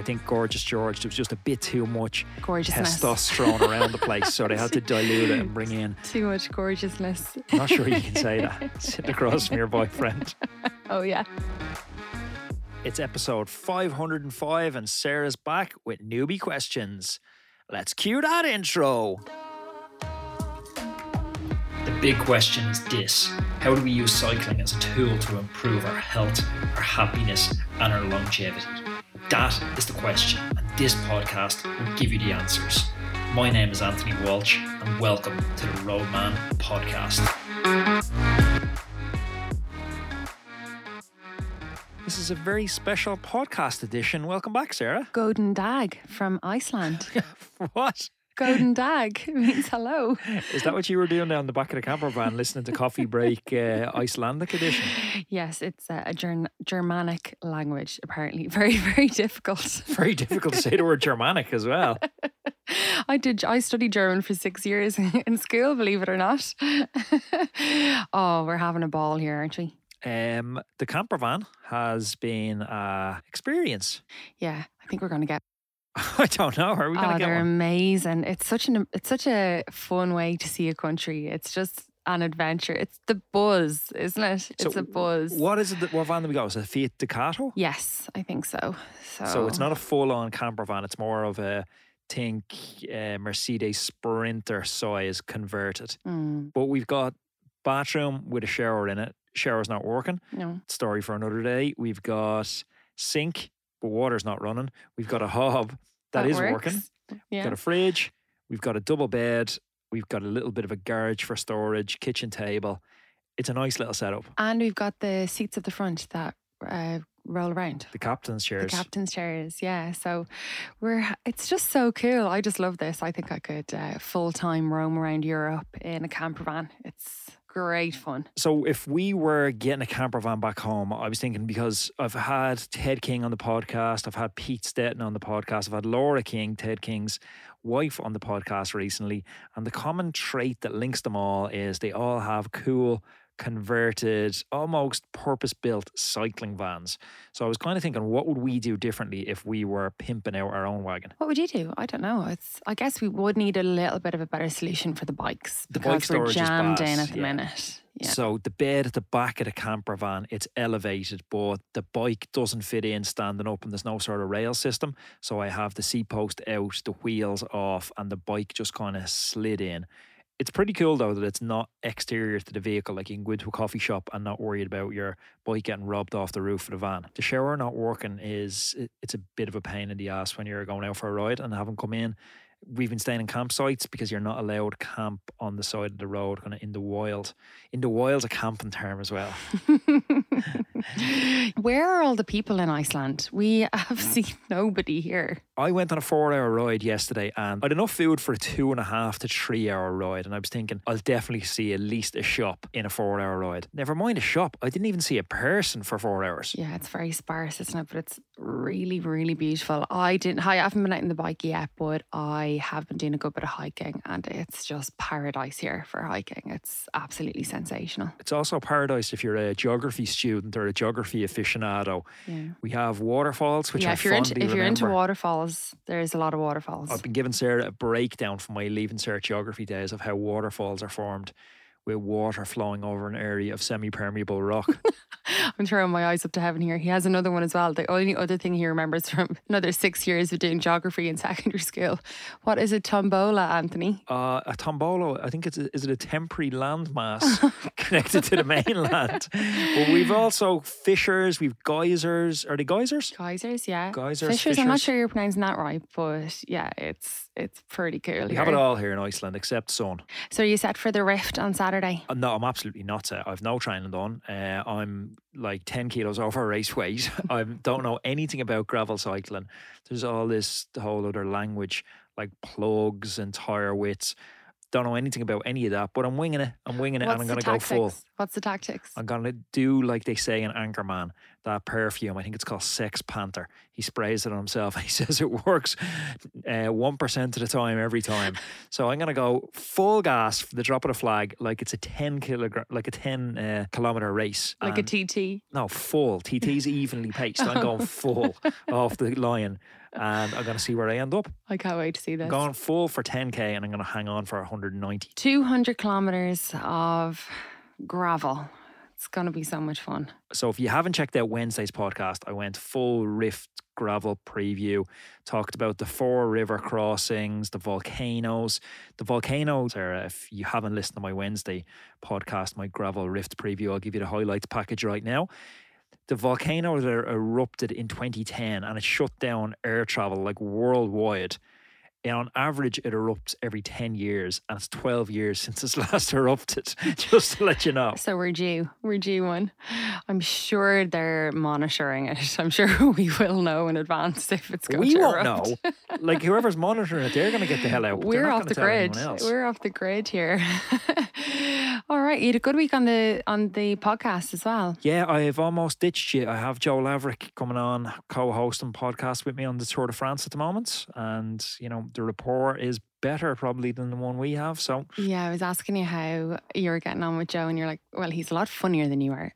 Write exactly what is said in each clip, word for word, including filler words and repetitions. I think Gorgeous George, there was just a bit too much testosterone around the place, so they had to dilute it and bring in too much gorgeousness. I'm not sure you can say that sitting across from your boyfriend. Oh yeah. It's episode five hundred five and Sarah's back with newbie questions. Let's cue that intro. The big question is this: how do we use cycling as a tool to improve our health, our happiness and our longevity? That is the question, and this podcast will give you the answers. My name is Anthony Walsh and welcome to the Roadman Podcast. This is a very special podcast edition. Welcome back, Sarah. Guten Dag from Iceland. What? Guten Dag means hello. Is that what you were doing down the back of the camper van, listening to Coffee Break uh, Icelandic edition? Yes, it's a, a Ger- Germanic language, apparently. Very, very difficult. Very difficult to say the word Germanic as well. I did. I studied German for six years in school, believe it or not. Oh, we're having a ball here, aren't we? Um, the camper van has been an uh, experience. Yeah, I think we're going to get. I don't know. Are we going to oh, get? They're one? Amazing. It's such an it's such a fun way to see a country. It's just an adventure. It's the buzz, isn't it? It's so a buzz. What is it? That, what van did we go? Is it a Fiat Ducato? Yes, I think so. So, so it's not a full on camper van. It's more of a. Think uh, Mercedes Sprinter size converted, mm. but we've got bathroom with a shower in it. Shower's not working. No. Story for another day. We've got sink, but water's not running. We've got a hob that, that is works. working. Yeah. We've got a fridge. We've got a double bed. We've got a little bit of a garage for storage, kitchen table. It's a nice little setup. And we've got the seats at the front that uh, roll around. The captain's chairs. The captain's chairs, yeah. So we're. It's just so cool. I just love this. I think I could uh, full-time roam around Europe in a camper van. It's... great fun. So if we were getting a camper van back home, I was thinking, because I've had Ted King on the podcast, I've had Pete Stetton on the podcast, I've had Laura King, Ted King's wife, on the podcast recently, and the common trait that links them all is they all have cool, converted, almost purpose-built cycling vans. So I was kind of thinking, what would we do differently if we were pimping out our own wagon? What would you do? I don't know. It's. I guess we would need a little bit of a better solution for the bikes. The bike storage is jammed in at the yeah. minute. Yeah. So the bed at the back of the camper van, it's elevated, but the bike doesn't fit in standing up, and there's no sort of rail system. So I have the seat post out, the wheels off, and the bike just kind of slid in. It's pretty cool though that it's not exterior to the vehicle. Like, you can go into a coffee shop and not worry about your bike getting robbed off the roof of the van. The shower not working is, it's a bit of a pain in the ass when you're going out for a ride and having come in. We've been staying in campsites because you're not allowed camp on the side of the road, kind of in the wild. In the wild's a camping term as well. Where are all the people in Iceland? We have seen nobody here. I went on a four hour ride yesterday and I had enough food for a two and a half to three hour ride, and I was thinking, I'll definitely see at least a shop in a four hour ride. Never mind a shop, I didn't even see a person for four hours. Yeah, it's very sparse, isn't it? But it's really, really beautiful. I didn't, I haven't been out on the bike yet, but I have been doing a good bit of hiking, and it's just paradise here for hiking. It's absolutely sensational. It's also paradise if you're a geography student or a geography aficionado. Yeah. We have waterfalls, which yeah, I if you're fondly into, if you're remember. into waterfalls, there is a lot of waterfalls. I've been giving Sarah a breakdown from my Leaving Cert geography days of how waterfalls are formed, with water flowing over an area of semi-permeable rock. I'm throwing my eyes up to heaven here. He has another one as well. The only other thing he remembers from another six years of doing geography in secondary school. What is a tombola, Anthony? Uh, a tombola, I think it's a, is it a temporary landmass connected to the mainland. But we've also fissures, we've geysers. Are they geysers? Geysers, yeah. Geysers, fissures, fissures. I'm not sure you're pronouncing that right, but yeah, it's it's pretty cool. We have it all here in Iceland except sun. So are you set for the Rift on Saturday? Uh, no, I'm absolutely not set. I've no training done. Uh, I'm like ten kilos over race weight. I don't know anything about gravel cycling. There's all this whole other language, like plugs and tyre widths. Don't know anything about any of that, but I'm winging it. I'm winging it What's and I'm going to go full. What's the tactics? I'm going to do like they say in Anchorman, that perfume. I think it's called Sex Panther. He sprays it on himself and he says it works uh, one percent of the time every time. So I'm going to go full gas for the drop of the flag like it's a ten kilogram, like a ten uh, kilometer race. Like and, a T T? No, full. T T's evenly paced. I'm going full off the line. And I'm going to see where I end up. I can't wait to see this. I'm going full for ten K and I'm going to hang on for one hundred ninety. two hundred kilometers of gravel. It's going to be so much fun. So if you haven't checked out Wednesday's podcast, I went full Rift gravel preview. Talked about the four river crossings, the volcanoes. The volcanoes, Sarah, if you haven't listened to my Wednesday podcast, my gravel Rift preview, I'll give you the highlights package right now. The volcanoes erupted in twenty ten and it shut down air travel like worldwide. And on average, it erupts every ten years and it's twelve years since it's last erupted, just to let you know. So we're due. We're due one. I'm sure they're monitoring it. I'm sure we will know in advance if it's going we to erupt. We won't know. Like whoever's monitoring it, they're going to get the hell out. We're off the grid. We're off the grid here. All right. You had a good week on the on the podcast as well. Yeah, I've almost ditched you. I have Joe Laverick coming on, co-hosting podcast with me on the Tour de France at the moment. And, you know, the rapport is better probably than the one we have. So yeah, I was asking you how you were getting on with Joe and you're like, well, he's a lot funnier than you are.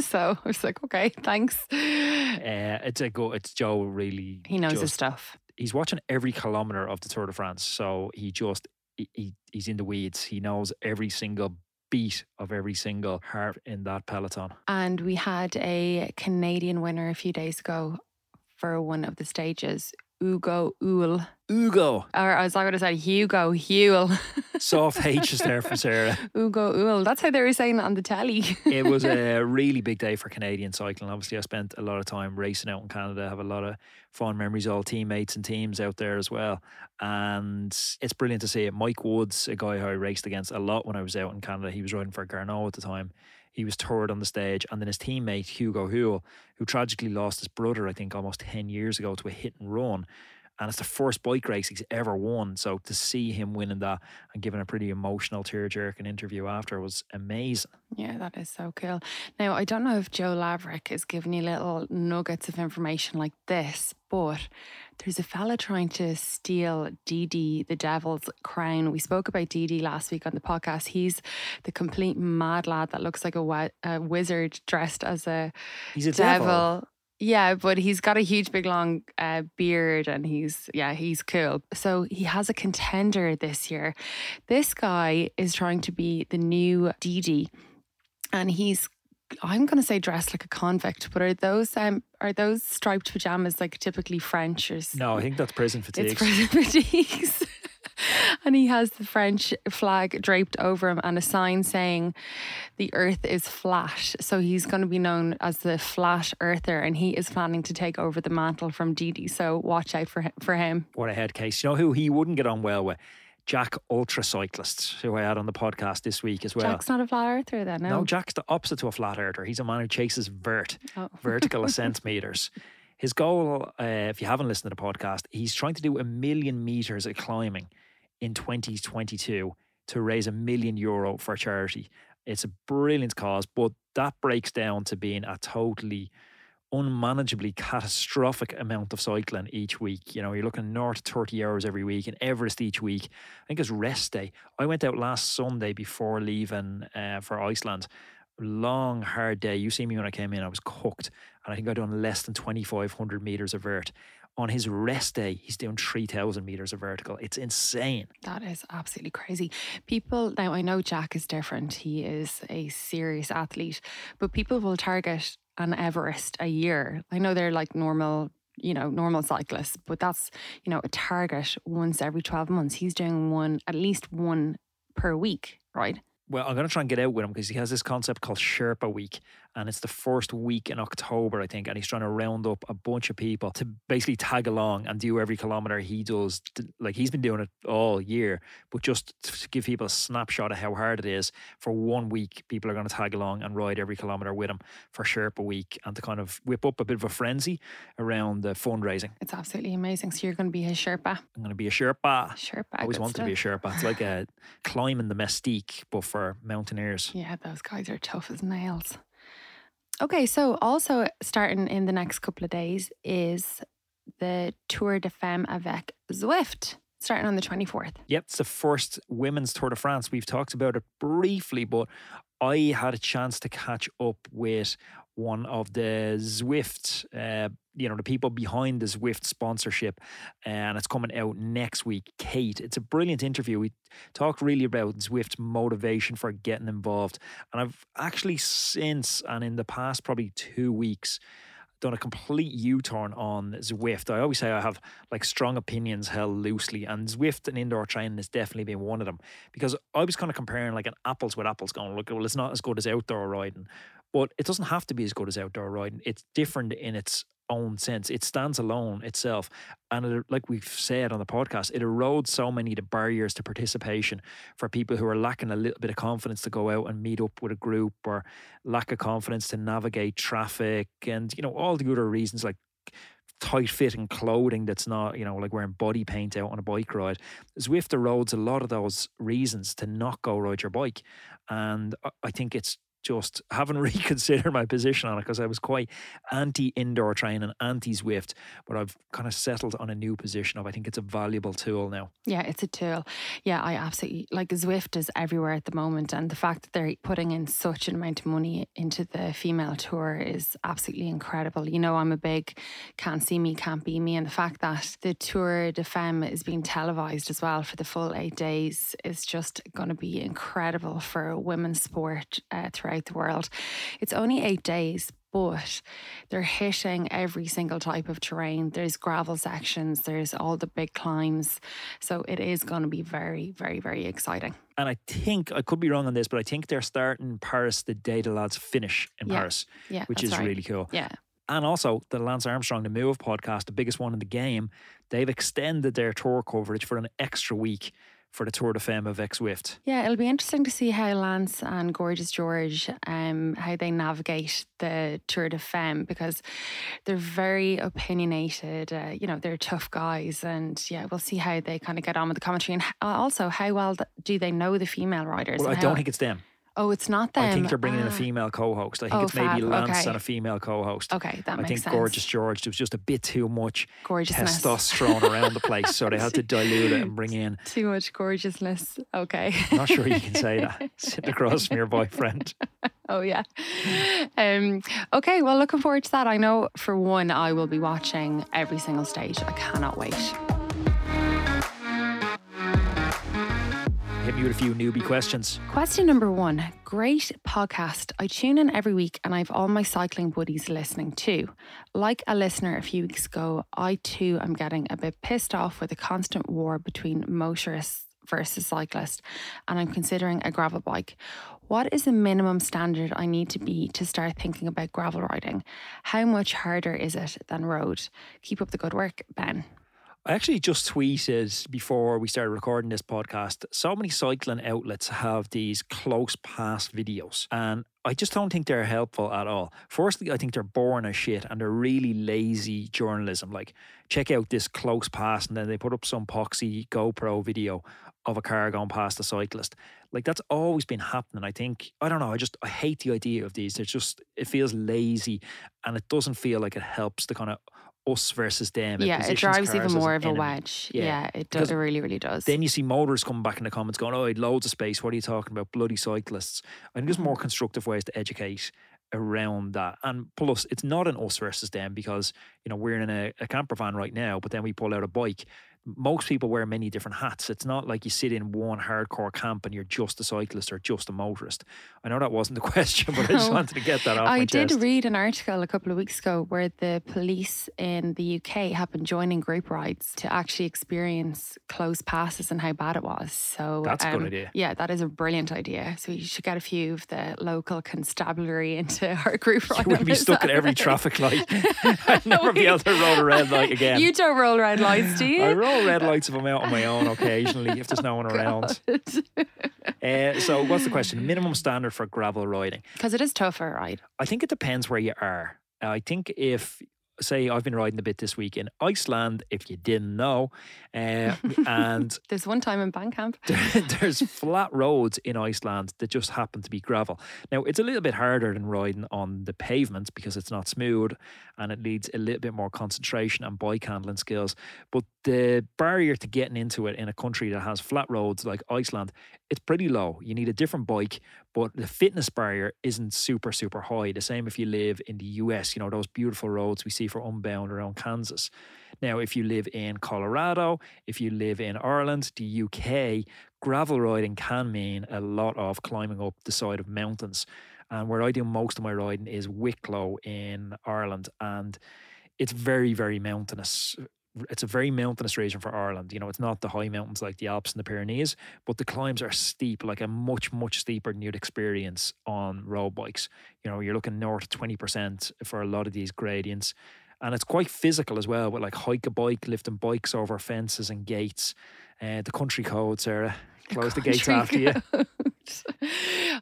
So I was like, okay, thanks. Uh, it's a go. It's Joe really. He knows just, his stuff. He's watching every kilometre of the Tour de France. So he just, he, he he's in the weeds. He knows every single beat of every single heart in that peloton. And we had a Canadian winner a few days ago for one of the stages. Hugo Houle. Hugo. Or I was not going to say Hugo Houle. Soft H is there for Sarah. Hugo Houle. That's how they were saying it on the telly. It was a really big day for Canadian cycling. Obviously, I spent a lot of time racing out in Canada. I have a lot of fond memories, all teammates and teams out there as well. And it's brilliant to see it. Mike Woods, a guy who I raced against a lot when I was out in Canada, he was riding for Garneau at the time. He was third on the stage. And then his teammate, Hugo Houle, who tragically lost his brother, I think, almost ten years ago to a hit and run. And it's the first bike race he's ever won. So to see him winning that and giving a pretty emotional, tear-jerking interview after was amazing. Yeah, that is so cool. Now, I don't know if Joe Laverick is giving you little nuggets of information like this, but there's a fella trying to steal Didi, the Devil's Crown. We spoke about Didi last week on the podcast. He's the complete mad lad that looks like a, wi- a wizard dressed as a, he's a devil. devil. Yeah, but he's got a huge, big, long uh, beard and he's, yeah, he's cool. So he has a contender this year. This guy is trying to be the new Didi and he's, I'm going to say dressed like a convict, but are those um, are those striped pajamas like typically French or something? No, I think that's prison fatigues. It's prison fatigues. And he has the French flag draped over him and a sign saying the earth is flat. So he's going to be known as the flat earther and he is planning to take over the mantle from Didi. So watch out for for him. What a head case. You know who he wouldn't get on well with? Jack Ultra Cyclist, who I had on the podcast this week as well. Jack's not a flat earther then, no? No, Jack's the opposite to a flat earther. He's a man who chases vert, oh. vertical ascent meters. His goal, uh, if you haven't listened to the podcast, he's trying to do a million meters of climbing in twenty twenty-two to raise a million euro for charity. It's a brilliant cause, but that breaks down to being a totally unmanageably catastrophic amount of cycling each week. You know, you're looking north thirty hours every week and Everest each week. I think it's rest day. I went out last Sunday before leaving uh, for Iceland. Long, hard day. You see me when I came in, I was cooked. And I think I'd done less than twenty-five hundred meters of vert. On his rest day, he's doing three thousand meters of vertical. It's insane. That is absolutely crazy. People, now I know Jack is different. He is a serious athlete, but people will target an Everest a year. I know they're like normal, you know, normal cyclists, but that's, you know, a target once every twelve months. He's doing one, at least one per week, right? Well, I'm going to try and get out with him because he has this concept called Sherpa Week. and it's the first week in October, I think, and he's trying to round up a bunch of people to basically tag along and do every kilometre he does. Like, he's been doing it all year, but just to give people a snapshot of how hard it is, for one week, people are going to tag along and ride every kilometre with him for Sherpa Week, and to kind of whip up a bit of a frenzy around the fundraising. It's absolutely amazing. So you're going to be his Sherpa? I'm going to be a Sherpa. Sherpa. I always wanted to be a Sherpa. It's like a climbing the mystique, but for mountaineers. Yeah, those guys are tough as nails. Okay, so also starting in the next couple of days is the Tour de Femme avec Zwift, starting on the twenty-fourth. Yep, it's the first women's Tour de France. We've talked about it briefly, but I had a chance to catch up with one of the Zwift, uh, you know, the people behind the Zwift sponsorship, and it's coming out next week, Kate. It's a brilliant interview. We talked really about Zwift's motivation for getting involved. And I've actually since, and in the past probably two weeks, done a complete U-turn on Zwift. I always say I have like strong opinions held loosely, and Zwift and indoor training has definitely been one of them, because I was kind of comparing like an apples with apples, going, look, well, it's not as good as outdoor riding, but it doesn't have to be as good as outdoor riding. It's different in its own sense. It stands alone itself, and it, like we've said on the podcast, it erodes so many of the barriers to participation for people who are lacking a little bit of confidence to go out and meet up with a group, or lack of confidence to navigate traffic, and you know, all the other reasons like tight fitting clothing that's not, you know, like wearing body paint out on a bike ride. Zwift erodes a lot of those reasons to not go ride your bike, and I think it's just haven't reconsidered my position on it, because I was quite anti-indoor training, anti-Zwift, but I've kind of settled on a new position of I think it's a valuable tool now. Yeah, it's a tool. Yeah, I absolutely, like Zwift is everywhere at the moment, and the fact that they're putting in such an amount of money into the female tour is absolutely incredible. You know, I'm a big can't see me, can't be me, and the fact that the Tour de Femme is being televised as well for the full eight days is just going to be incredible for women's sport uh, throughout the world. It's only eight days, but they're hitting every single type of terrain. There's gravel sections, there's all the big climbs. So it is going to be very, very, very exciting. And I think, I could be wrong on this, but I think they're starting Paris the day the lads finish in yeah. Paris, yeah, which is right. Really cool. Yeah. And also the Lance Armstrong, the Move podcast, the biggest one in the game, they've extended their tour coverage for an extra week for the Tour de Femme of Zwift. Yeah, it'll be interesting to see how Lance and Gorgeous George, um, how they navigate the Tour de Femme, because they're very opinionated, uh, you know, they're tough guys, and yeah, we'll see how they kind of get on with the commentary, and also how well do they know the female riders. Well, I don't how- think it's them. Oh, it's not them. I think they're bringing ah. in a female co-host. I think oh, it's maybe fab. Lance okay. and a female co-host. Okay, that I makes sense. I think Gorgeous George, there was just a bit too much testosterone around the place, so they had to dilute it and bring in... Too much gorgeousness. Okay. I'm not sure you can say that. Sitting across from your boyfriend. Oh, yeah. Um, okay, well, looking forward to that. I know, for one, I will be watching every single stage. I cannot wait. Hit me with a few newbie questions. Question number one. Great podcast. I tune in every week and I've all my cycling buddies listening too. Like a listener a few weeks ago, I too am getting a bit pissed off with the constant war between motorists versus cyclists, and I'm considering a gravel bike. What is the minimum standard I need to be to start thinking about gravel riding? How much harder is it than road? Keep up the good work, Ben. I actually just tweeted before we started recording this podcast, so many cycling outlets have these close pass videos, and I just don't think they're helpful at all. Firstly, I think they're boring as shit, and they're really lazy journalism. Like, check out this close pass, and then they put up some poxy GoPro video of a car going past a cyclist. Like, that's always been happening. I think, I don't know, I just, I hate the idea of these. It's just, it feels lazy, and it doesn't feel like it helps the kind of us versus them. Yeah, it, it drives even more of a wedge. Yeah, yeah it does. Because it really, really does. Then you see motorists coming back in the comments going, oh, I had loads of space. What are you talking about? Bloody cyclists. I think there's more constructive ways to educate around that. And plus, it's not an us versus them, because, you know, we're in a, a camper van right now, but then we pull out a bike. most people wear many different hats. It's not like you sit in one hardcore camp and you're just a cyclist or just a motorist. I know that wasn't the question, but I just wanted to get that off I my chest. I did read an article a couple of weeks ago where the police in the U K have been joining group rides to actually experience closed passes and how bad it was. So that's um, a good idea. Yeah, that is a brilliant idea. So you should get a few of the local constabulary into our group ride. You wouldn't be stuck at every traffic light. I'd never be able to roll a red light again. You don't roll red lights, do you? I roll red lights if I'm out on my own occasionally if there's no one around. uh, so what's the question? Minimum standard for gravel riding, because it is tougher, right? I think it depends where you are. uh, I think if say I've been riding a bit this week in Iceland, if you didn't know, uh, and there's one time in Bandcamp there, there's flat roads in Iceland that just happen to be gravel. Now it's a little bit harder than riding on the pavement because it's not smooth and it needs a little bit more concentration and bike handling skills, but the barrier to getting into it in a country that has flat roads like Iceland, it's pretty low. You need a different bike, but the fitness barrier isn't super, super high. The same if you live in the U S, you know, those beautiful roads we see for Unbound around Kansas. Now, if you live in Colorado, if you live in Ireland, the U K, gravel riding can mean a lot of climbing up the side of mountains. And where I do most of my riding is Wicklow in Ireland. And it's very, very mountainous. It's a very mountainous region for Ireland. You know, it's not the high mountains like the Alps and the Pyrenees, but the climbs are steep, like a much, much steeper than you'd experience on road bikes. You know, you're looking north twenty percent for a lot of these gradients. And it's quite physical as well, with like hike a bike, lifting bikes over fences and gates. Uh, the country code, Sarah. Close the, the gates after you.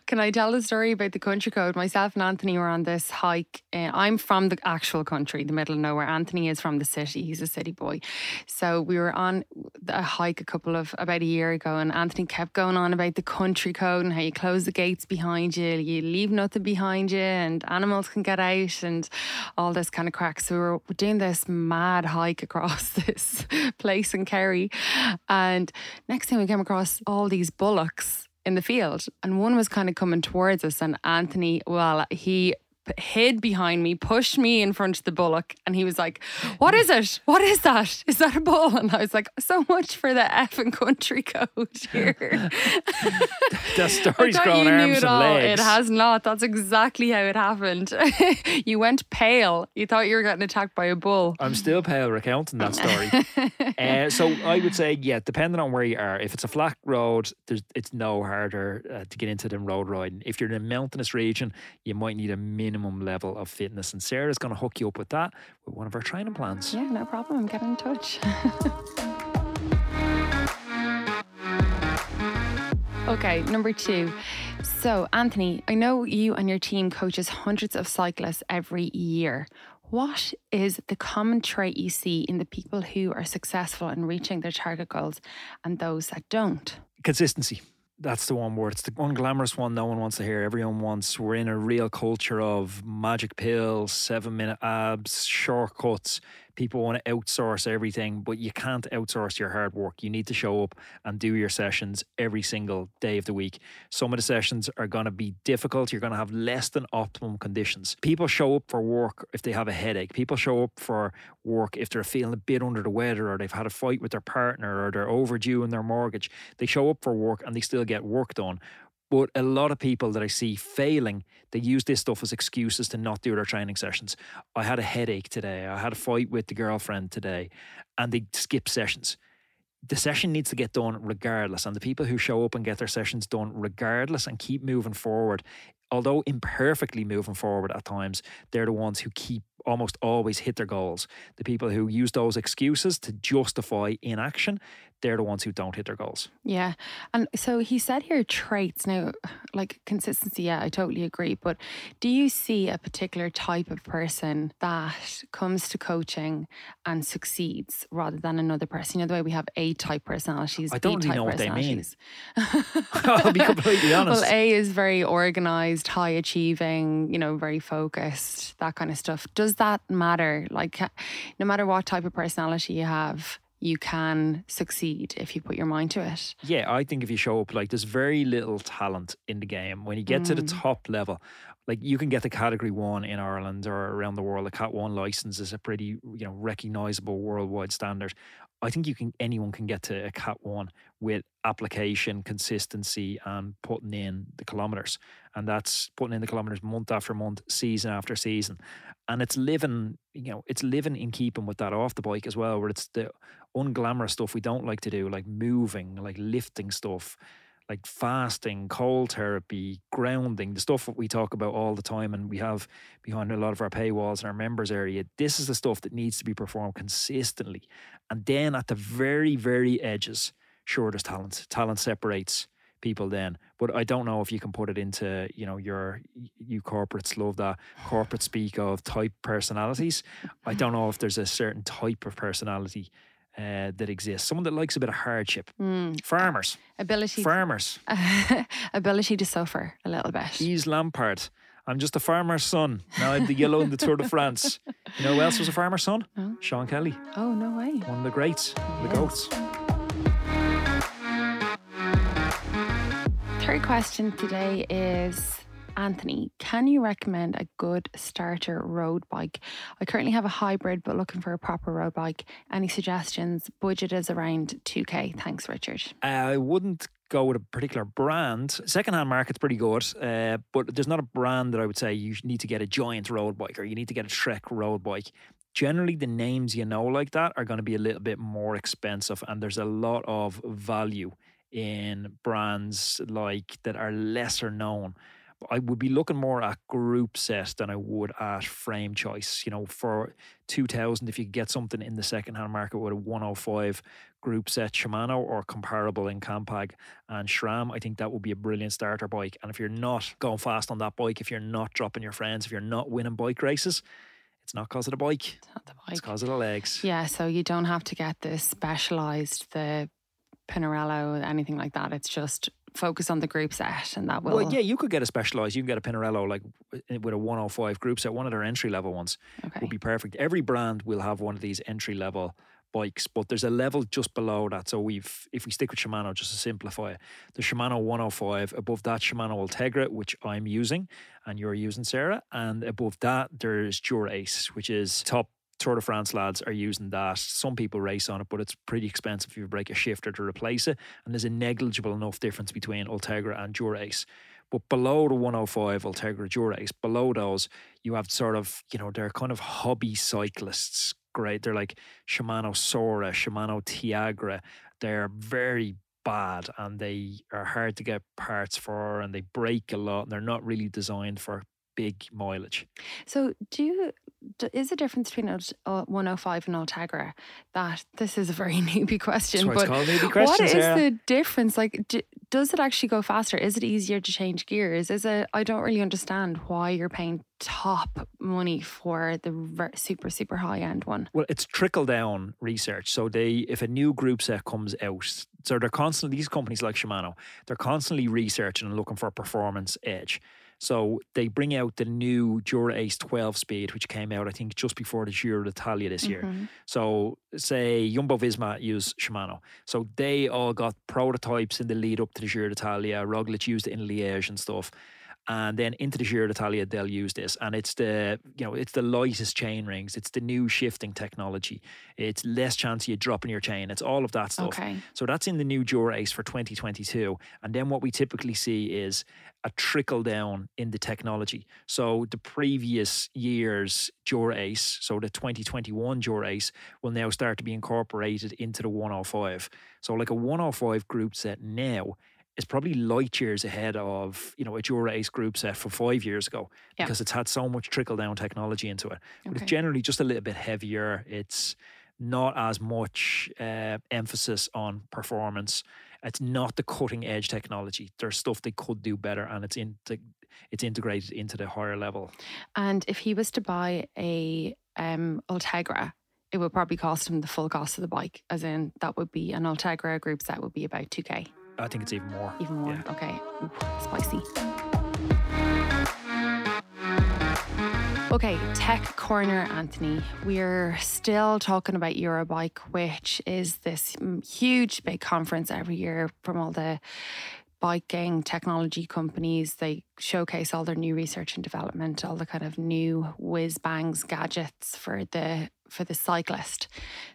Can I tell a story about the country code? Myself and Anthony were on this hike. Uh, I'm from the actual country, the middle of nowhere. Anthony is from the city. He's a city boy. So we were on a hike a couple of, about a year ago, and Anthony kept going on about the country code and how you close the gates behind you, you leave nothing behind you, and animals can get out and all this kind of crack. So we were doing this mad hike across this place in Kerry. And next thing we came across all these bullocks in the field, and one was kind of coming towards us, and Anthony, well, he hid behind me, pushed me in front of the bullock, and he was like, what is it? What is that? Is that a bull? And I was like, so much for the effing country code here. That story's grown arms and legs. It has not. That's exactly how it happened. You went pale. You thought you were getting attacked by a bull. I'm still pale recounting that story. uh, so I would say, yeah, depending on where you are, if it's a flat road, there's, it's no harder uh, to get into than road riding. If you're in a mountainous region, you might need a min minimum level of fitness, and Sarah's going to hook you up with that with one of our training plans. Yeah, no problem. Get in touch. Okay, number two. So, Anthony, I know you and your team coaches hundreds of cyclists every year. What is the common trait you see in the people who are successful in reaching their target goals and those that don't? Consistency. That's the one word. It's the unglamorous one no one wants to hear. Everyone wants. We're in a real culture of magic pills, seven-minute abs, shortcuts. People want to outsource everything, but you can't outsource your hard work. You need to show up and do your sessions every single day of the week. Some of the sessions are going to be difficult. You're going to have less than optimum conditions. People show up for work if they have a headache. People show up for work if they're feeling a bit under the weather, or they've had a fight with their partner, or they're overdue in their mortgage. They show up for work and they still get work done. But a lot of people that I see failing, they use this stuff as excuses to not do their training sessions. I had a headache today. I had a fight with the girlfriend today. And they skip sessions. The session needs to get done regardless. And the people who show up and get their sessions done regardless and keep moving forward, although imperfectly moving forward at times, they're the ones who keep almost always hit their goals. The people who use those excuses to justify inaction, they're the ones who don't hit their goals. Yeah. And so he said here traits. Now, like consistency, yeah, I totally agree. But do you see a particular type of person that comes to coaching and succeeds rather than another person? You know, the way we have A-type personalities, I don't really know what they mean. I'll be completely honest. Well, A is very organised, high-achieving, you know, very focused, that kind of stuff. Does that matter? Like, no matter what type of personality you have, you can succeed if you put your mind to it. Yeah, I think if you show up, like, there's very little talent in the game. When you get mm. to the top level, like, you can get the category one in Ireland or around the world. The cat one license is a pretty, you know, recognizable worldwide standard. I think you can, anyone can get to a cat one with application, consistency, and putting in the kilometers. And that's putting in the kilometers month after month, season after season. And it's living, you know, it's living in keeping with that off the bike as well, where it's the unglamorous stuff we don't like to do, like moving, like lifting stuff, like fasting, cold therapy, grounding, the stuff that we talk about all the time and we have behind a lot of our paywalls in our members area. This is the stuff that needs to be performed consistently. And then at the very, very edges, sure, there's talent. Talent separates people then. But I don't know if you can put it into, you know, your, you corporates love that corporate speak of type personalities. I don't know if there's a certain type of personality Uh, that exists. Someone that likes a bit of hardship. Mm. Farmers. Ability. Farmers. To, ability to suffer a little bit. Yves Lampard. I'm just a farmer's son. Now I'm the yellow in the Tour de France. You know who else was a farmer's son? Oh. Sean Kelly. Oh, no way. One of the greats. Yeah. The GOATs. Third question today is... Anthony, can you recommend a good starter road bike? I currently have a hybrid, but looking for a proper road bike. Any suggestions? Budget is around two K. Thanks, Richard. Uh, I wouldn't go with a particular brand. Secondhand market's pretty good, uh, but there's not a brand that I would say you need to get a giant road bike or you need to get a Trek road bike. Generally, the names you know like that are going to be a little bit more expensive, and there's a lot of value in brands like that are lesser known. I would be looking more at group set than I would at frame choice. You know, for two thousand, if you get something in the second-hand market with a one oh five group set Shimano or comparable in Campag and SRAM, I think that would be a brilliant starter bike. And if you're not going fast on that bike, if you're not dropping your friends, if you're not winning bike races, it's not because of the bike. It's not the bike. It's because of the legs. Yeah, so you don't have to get the specialised, the Pinarello, anything like that. It's just... focus on the group set and that will... Well, yeah, you could get a specialised. You can get a Pinarello like with a one oh five group set. One of their entry-level ones okay. would be perfect. Every brand will have one of these entry-level bikes, but there's a level just below that. So we've, if we stick with Shimano, just to simplify it, the Shimano one oh five, above that Shimano Ultegra, which I'm using and you're using, Sarah, and above that there's Dura Ace, which is top Tour de France lads are using that. Some people race on it, but it's pretty expensive if you break a shifter to replace it. And there's a negligible enough difference between Ultegra and Dura Ace. But below the one oh five, Ultegra, Dura Ace, below those, you have sort of, you know, they're kind of hobby cyclists. Great. They're like Shimano Sora, Shimano Tiagra. They're very bad and they are hard to get parts for and they break a lot and they're not really designed for big mileage. So do you... is the difference between one oh five and Ultegra? That this is a very newbie question, but what is yeah. the difference? Like, do, does it actually go faster? Is it easier to change gears? Is it? I don't really understand why you're paying top money for the super super high end one. Well, it's trickle down research. So they, if a new group set comes out, so they're constantly, these companies like Shimano, they're constantly researching and looking for a performance edge. So they bring out the new Dura Ace twelve speed, which came out, I think, just before the Giro d'Italia this mm-hmm. year. So say Jumbo Visma used Shimano. So they all got prototypes in the lead up to the Giro d'Italia. Roglic used it in Liège and stuff. And then into the Giro d'Italia, they'll use this. And it's the, you know, it's the lightest chain rings. It's the new shifting technology. It's less chance you dropping your chain. It's all of that stuff. Okay. So that's in the new Dura Ace for twenty twenty-two. And then what we typically see is a trickle down in the technology. So the previous year's Dura Ace, so the twenty twenty-one Dura Ace, will now start to be incorporated into the one oh five. So like a one oh five group set now is probably light years ahead of, you know, a Dura Ace group set from five years ago yeah. because it's had so much trickle down technology into it. But okay. it's generally just a little bit heavier. It's not as much uh, emphasis on performance. It's not the cutting edge technology. There's stuff they could do better, and it's in the, it's integrated into the higher level. And if he was to buy a um, Ultegra, it would probably cost him the full cost of the bike. As in, that would be an Ultegra group set would be about two K. I think it's even more. Even more, yeah. Okay. Ooh, spicy. Okay, Tech Corner, Anthony. We're still talking about Eurobike, which is this huge big conference every year from all the biking technology companies. They showcase all their new research and development, all the kind of new whiz bangs gadgets for the for the cyclist.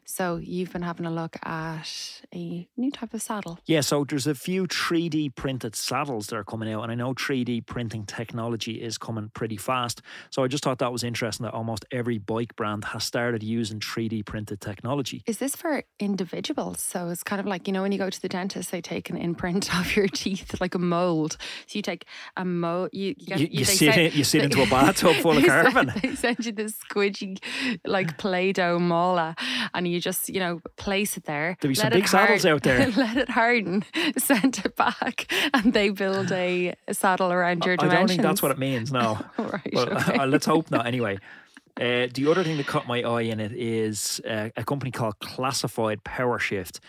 So you've been having a look at a new type of saddle. Yeah, so there's a few three D printed saddles that are coming out, and I know three D printing technology is coming pretty fast. So I just thought that was interesting that almost every bike brand has started using three D printed technology. Is this for individuals? So it's kind of like, you know, when you go to the dentist, they take an imprint of your teeth, like a mold. So you take a mold. You, you, you, you sit, send, in, you sit they, into a bathtub full of carbon. Send, they send you this squidgy, like Play-Doh mola, and you just, you know, place it there. There'll be some big saddles hard, out there. Let it harden, send it back, and they build a saddle around your I, dimensions. I don't think that's what it means, no. Right, but okay. uh, let's hope not, anyway. Uh, the other thing that caught my eye in it is uh, a company called Classified Power Shift.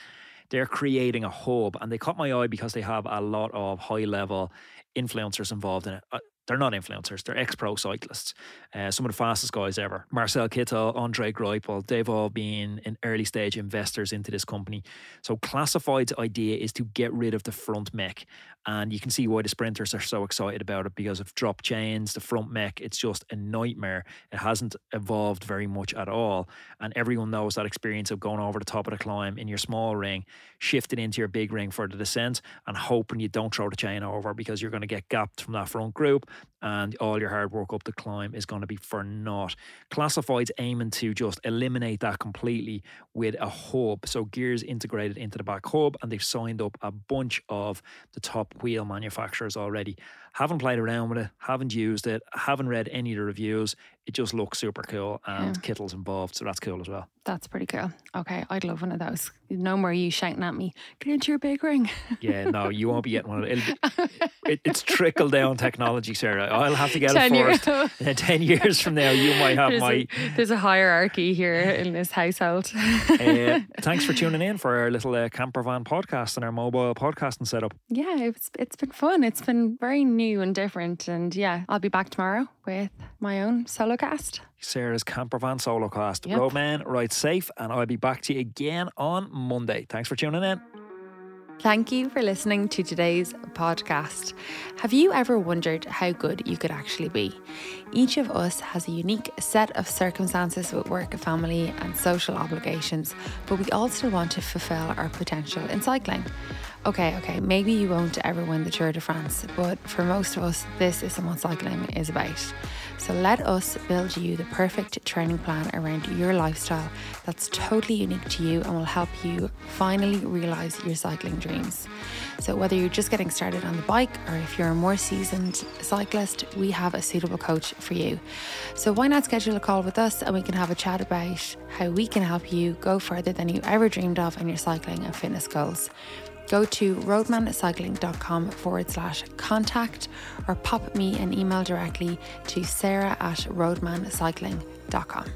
They're creating a hub, and they caught my eye because they have a lot of high-level influencers involved in it. Uh, they're not influencers, they're ex-pro cyclists. Uh, some of the fastest guys ever. Marcel Kittel, Andre Greipel, they've all been in early-stage investors into this company. So Classified's idea is to get rid of the front mech. And you can see why the sprinters are so excited about it, because of drop chains, the front mech, it's just a nightmare. It hasn't evolved very much at all. And everyone knows that experience of going over the top of the climb in your small ring, shifting into your big ring for the descent, and hoping you don't throw the chain over because you're going to get gapped from that front group. And all your hard work up the climb is going to be for naught. Classified's aiming to just eliminate that completely with a hub. So gears integrated into the back hub, and they've signed up a bunch of the top wheel manufacturers already. Haven't played around with it, haven't used it, haven't read any of the reviews. It just looks super cool, and yeah. Kittel's involved, so that's cool as well. That's pretty cool. Okay, I'd love one of those. No more you shouting at me, get into your big ring. Yeah, no, you won't be getting one of those. It, it's trickle down technology, Sarah. I'll have to get ten it first. And ten years from now, you might have there's my... A, there's a hierarchy here in this household. uh, thanks for tuning in for our little uh, camper van podcast and our mobile podcasting setup. Yeah, it's it's been fun. It's been very new and different. And yeah, I'll be back tomorrow with my own solo cast. Sarah's campervan solo cast. Yep. Roadman, ride safe, and I'll be back to you again on Monday. Thanks for tuning in. Thank you for listening to today's podcast. Have you ever wondered how good you could actually be? Each of us has a unique set of circumstances with work, family, and social obligations, but we all still want to fulfill our potential in cycling. Okay, okay, maybe you won't ever win the Tour de France, but for most of us, this is what cycling is about. So let us build you the perfect training plan around your lifestyle that's totally unique to you and will help you finally realise your cycling dreams. So whether you're just getting started on the bike or if you're a more seasoned cyclist, we have a suitable coach for you. So why not schedule a call with us and we can have a chat about how we can help you go further than you ever dreamed of in your cycling and fitness goals. Go to roadmancycling.com forward slash contact or pop me an email directly to sarah at roadmancycling dot com.